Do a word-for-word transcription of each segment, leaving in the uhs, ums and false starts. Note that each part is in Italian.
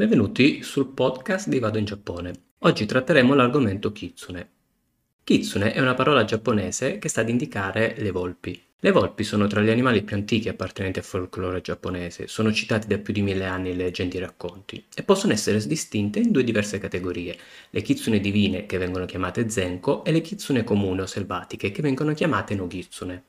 Benvenuti sul podcast di Vado in Giappone. Oggi tratteremo l'argomento Kitsune. Kitsune è una parola giapponese che sta ad indicare le volpi. Le volpi sono tra gli animali più antichi appartenenti al folklore giapponese, sono citati da più di mille anni in leggende e racconti, e possono essere distinte in due diverse categorie, le kitsune divine, che vengono chiamate zenko, e le kitsune comuni o selvatiche, che vengono chiamate no kitsune.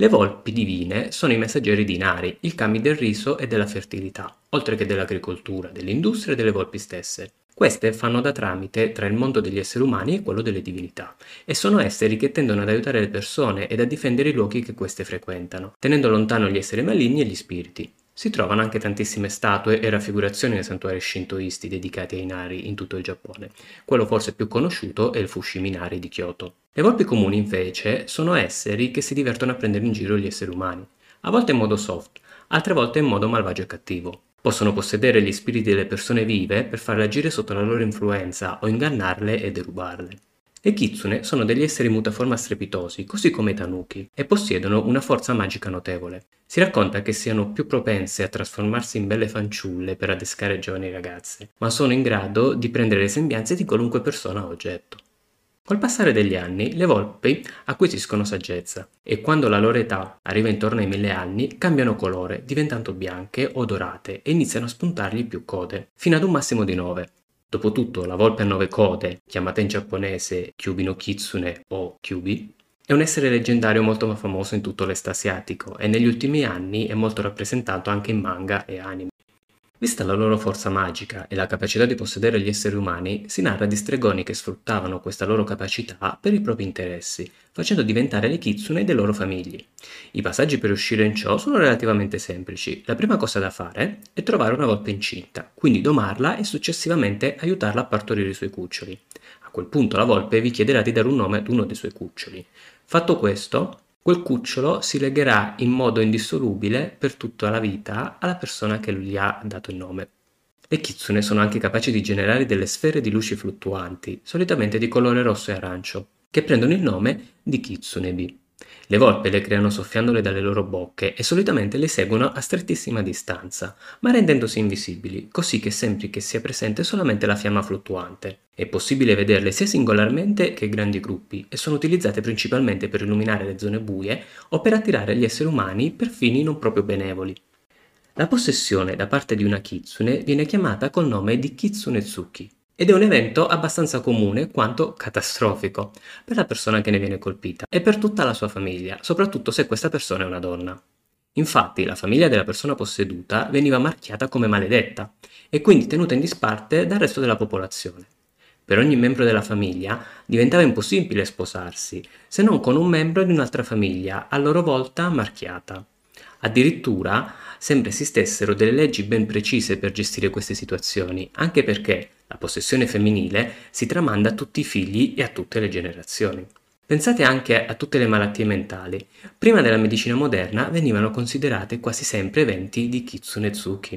Le volpi divine sono i messaggeri di Inari, il kami del riso e della fertilità, oltre che dell'agricoltura, dell'industria e delle volpi stesse. Queste fanno da tramite tra il mondo degli esseri umani e quello delle divinità, e sono esseri che tendono ad aiutare le persone ed a difendere i luoghi che queste frequentano, tenendo lontano gli esseri maligni e gli spiriti. Si trovano anche tantissime statue e raffigurazioni nei santuari shintoisti dedicati ai Inari in tutto il Giappone. Quello forse più conosciuto è il Fushimi Inari di Kyoto. Le volpi comuni invece sono esseri che si divertono a prendere in giro gli esseri umani, a volte in modo soft, altre volte in modo malvagio e cattivo. Possono possedere gli spiriti delle persone vive per farle agire sotto la loro influenza o ingannarle e derubarle. Le kitsune sono degli esseri mutaforma strepitosi, così come i tanuki, e possiedono una forza magica notevole. Si racconta che siano più propense a trasformarsi in belle fanciulle per adescare giovani ragazze, ma sono in grado di prendere le sembianze di qualunque persona o oggetto. Col passare degli anni, le volpi acquisiscono saggezza e quando la loro età arriva intorno ai mille anni, cambiano colore, diventando bianche o dorate e iniziano a spuntargli più code, fino ad un massimo di nove. Dopotutto, la volpe a nove code, chiamata in giapponese Kyubi no Kitsune o Kyubi, è un essere leggendario molto famoso in tutto l'est asiatico e negli ultimi anni è molto rappresentato anche in manga e anime. Vista la loro forza magica e la capacità di possedere gli esseri umani, si narra di stregoni che sfruttavano questa loro capacità per i propri interessi, facendo diventare le kitsune dei loro famigli. I passaggi per uscire in ciò sono relativamente semplici. La prima cosa da fare è trovare una volpe incinta, quindi domarla e successivamente aiutarla a partorire i suoi cuccioli. A quel punto la volpe vi chiederà di dare un nome ad uno dei suoi cuccioli. Fatto questo, quel cucciolo si legherà in modo indissolubile per tutta la vita alla persona che gli ha dato il nome. Le kitsune sono anche capaci di generare delle sfere di luci fluttuanti, solitamente di colore rosso e arancio, che prendono il nome di Kitsunebi. Le volpe le creano soffiandole dalle loro bocche e solitamente le seguono a strettissima distanza, ma rendendosi invisibili, così che sembri che sia presente solamente la fiamma fluttuante. È possibile vederle sia singolarmente che in grandi gruppi e sono utilizzate principalmente per illuminare le zone buie o per attirare gli esseri umani per fini non proprio benevoli. La possessione da parte di una kitsune viene chiamata col nome di Kitsune-tsuki ed è un evento abbastanza comune quanto catastrofico per la persona che ne viene colpita e per tutta la sua famiglia, soprattutto se questa persona è una donna. Infatti la famiglia della persona posseduta veniva marchiata come maledetta e quindi tenuta in disparte dal resto della popolazione. Per ogni membro della famiglia diventava impossibile sposarsi, se non con un membro di un'altra famiglia, a loro volta marchiata. Addirittura sembra esistessero delle leggi ben precise per gestire queste situazioni, anche perché la possessione femminile si tramanda a tutti i figli e a tutte le generazioni. Pensate anche a tutte le malattie mentali. Prima della medicina moderna venivano considerate quasi sempre eventi di Kitsune-tsuki.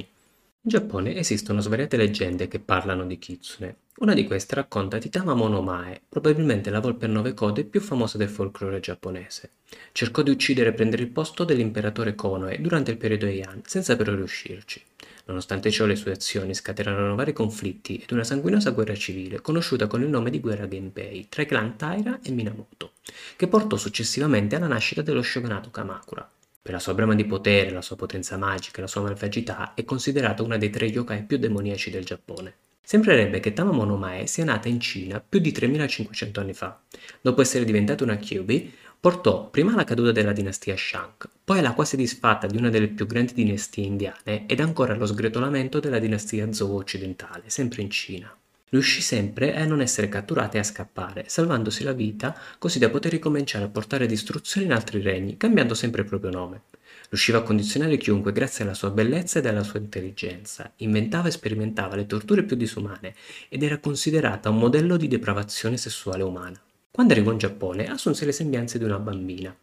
In Giappone esistono svariate leggende che parlano di kitsune. Una di queste racconta di Tamamo-no-Mae, probabilmente la volpe a nove code più famosa del folklore giapponese. Cercò di uccidere e prendere il posto dell'imperatore Konoe durante il periodo Heian, senza però riuscirci. Nonostante ciò le sue azioni scatenarono vari conflitti ed una sanguinosa guerra civile, conosciuta con il nome di guerra Genpei, tra i clan Taira e Minamoto, che portò successivamente alla nascita dello shogunato Kamakura. Per la sua brama di potere, la sua potenza magica e la sua malvagità è considerata una dei tre yokai più demoniaci del Giappone. Sembrerebbe che Tamamo-no-Mae sia nata in Cina più di tremilacinquecento anni fa. Dopo essere diventata una Kyubi, portò prima alla caduta della dinastia Shang, poi alla quasi disfatta di una delle più grandi dinastie indiane ed ancora allo sgretolamento della dinastia Zhou occidentale, sempre in Cina. Riuscì sempre a non essere catturata e a scappare, salvandosi la vita così da poter ricominciare a portare distruzione in altri regni, cambiando sempre il proprio nome. Riusciva a condizionare chiunque grazie alla sua bellezza ed alla sua intelligenza, inventava e sperimentava le torture più disumane ed era considerata un modello di depravazione sessuale umana. Quando arrivò in Giappone assunse le sembianze di una bambina.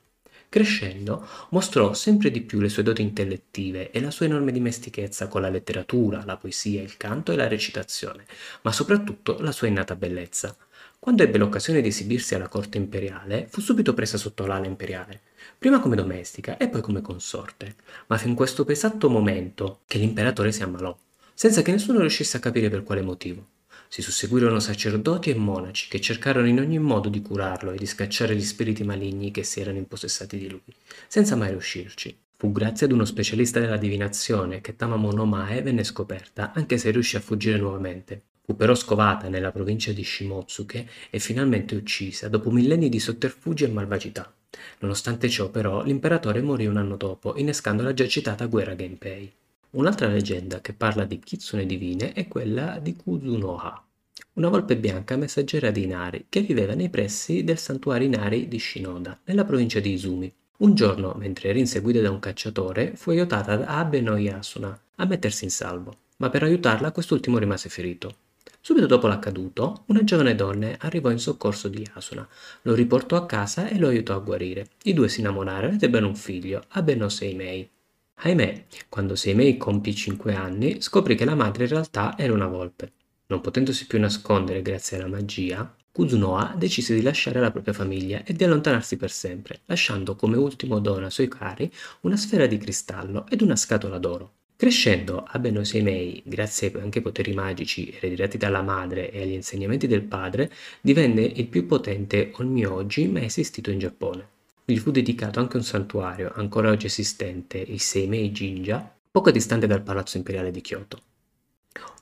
Crescendo, mostrò sempre di più le sue doti intellettive e la sua enorme dimestichezza con la letteratura, la poesia, il canto e la recitazione, ma soprattutto la sua innata bellezza. Quando ebbe l'occasione di esibirsi alla corte imperiale, fu subito presa sotto l'ala imperiale, prima come domestica e poi come consorte, ma fu in questo esatto momento che l'imperatore si ammalò. senza che nessuno riuscisse a capire per quale motivo. Si susseguirono sacerdoti e monaci che cercarono in ogni modo di curarlo e di scacciare gli spiriti maligni che si erano impossessati di lui, senza mai riuscirci. Fu grazie ad uno specialista della divinazione che Tamamo-no-Mae venne scoperta, anche se riuscì a fuggire nuovamente. Fu però scovata nella provincia di Shimotsuke e finalmente uccisa dopo millenni di sotterfugi e malvagità. Nonostante ciò, però, l'imperatore morì un anno dopo, innescando la già citata guerra Genpei. Un'altra leggenda che parla di kitsune divine è quella di Kuzunoha, una volpe bianca messaggera di Inari che viveva nei pressi del santuario Inari di Shinoda, nella provincia di Izumi. Un giorno, mentre era inseguita da un cacciatore, fu aiutata da Abe no Yasuna a mettersi in salvo, ma per aiutarla quest'ultimo rimase ferito. Subito dopo l'accaduto, una giovane donna arrivò in soccorso di Yasuna, lo riportò a casa e lo aiutò a guarire. I due si innamorarono ed ebbero un figlio, Abeno Seimei. Ahimè, quando Seimei compì cinque anni, scoprì che la madre in realtà era una volpe. Non potendosi più nascondere grazie alla magia, Kuzunoha decise di lasciare la propria famiglia e di allontanarsi per sempre, lasciando come ultimo dono ai suoi cari una sfera di cristallo ed una scatola d'oro. Crescendo, Abeno Seimei, grazie anche ai poteri magici ereditati dalla madre e agli insegnamenti del padre, divenne il più potente Onmyoji mai esistito in Giappone. Gli fu dedicato anche un santuario, ancora oggi esistente, il Seimei Jinja, poco distante dal palazzo imperiale di Kyoto.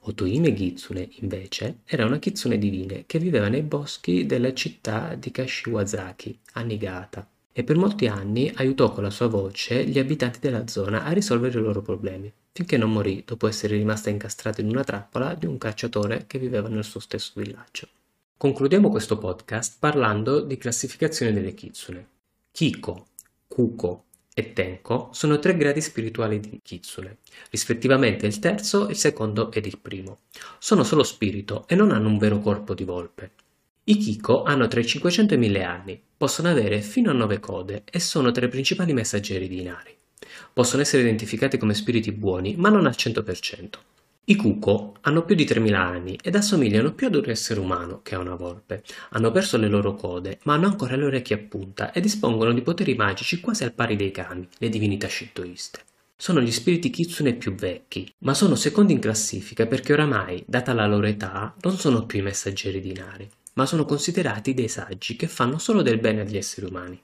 Otoime Gitsune, invece, era una kitsune divina che viveva nei boschi della città di Kashiwazaki, a Niigata, e per molti anni aiutò con la sua voce gli abitanti della zona a risolvere i loro problemi, finché non morì dopo essere rimasta incastrata in una trappola di un cacciatore che viveva nel suo stesso villaggio. Concludiamo questo podcast parlando di classificazione delle kitsune. Kiko, Kuko e Tenko sono tre gradi spirituali di Kitsune, rispettivamente il terzo, il secondo ed il primo. Sono solo spirito e non hanno un vero corpo di volpe. I Kiko hanno tra i cinquecento e i mille anni, possono avere fino a nove code e sono tra i principali messaggeri di Inari. Possono essere identificati come spiriti buoni, ma non al cento per cento. I Kuko hanno più di tremila anni ed assomigliano più ad un essere umano che a una volpe. Hanno perso le loro code, ma hanno ancora le orecchie a punta e dispongono di poteri magici quasi al pari dei Kami, le divinità shintoiste. Sono gli spiriti kitsune più vecchi, ma sono secondi in classifica perché oramai, data la loro età, non sono più i messaggeri di Inari, ma sono considerati dei saggi che fanno solo del bene agli esseri umani.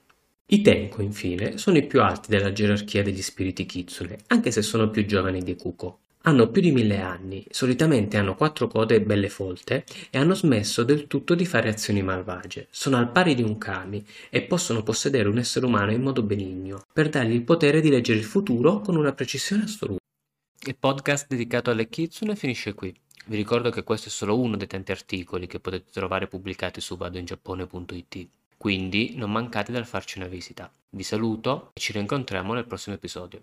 I Tenko, infine, sono i più alti della gerarchia degli spiriti kitsune, anche se sono più giovani dei Kuko. Hanno più di mille anni, solitamente hanno quattro code belle folte e hanno smesso del tutto di fare azioni malvagie. Sono al pari di un Kami e possono possedere un essere umano in modo benigno per dargli il potere di leggere il futuro con una precisione assoluta. Il podcast dedicato alle Kitsune finisce qui. Vi ricordo che questo è solo uno dei tanti articoli che potete trovare pubblicati su vado in giappone punto it, quindi non mancate dal farci una visita. Vi saluto e ci rincontriamo nel prossimo episodio.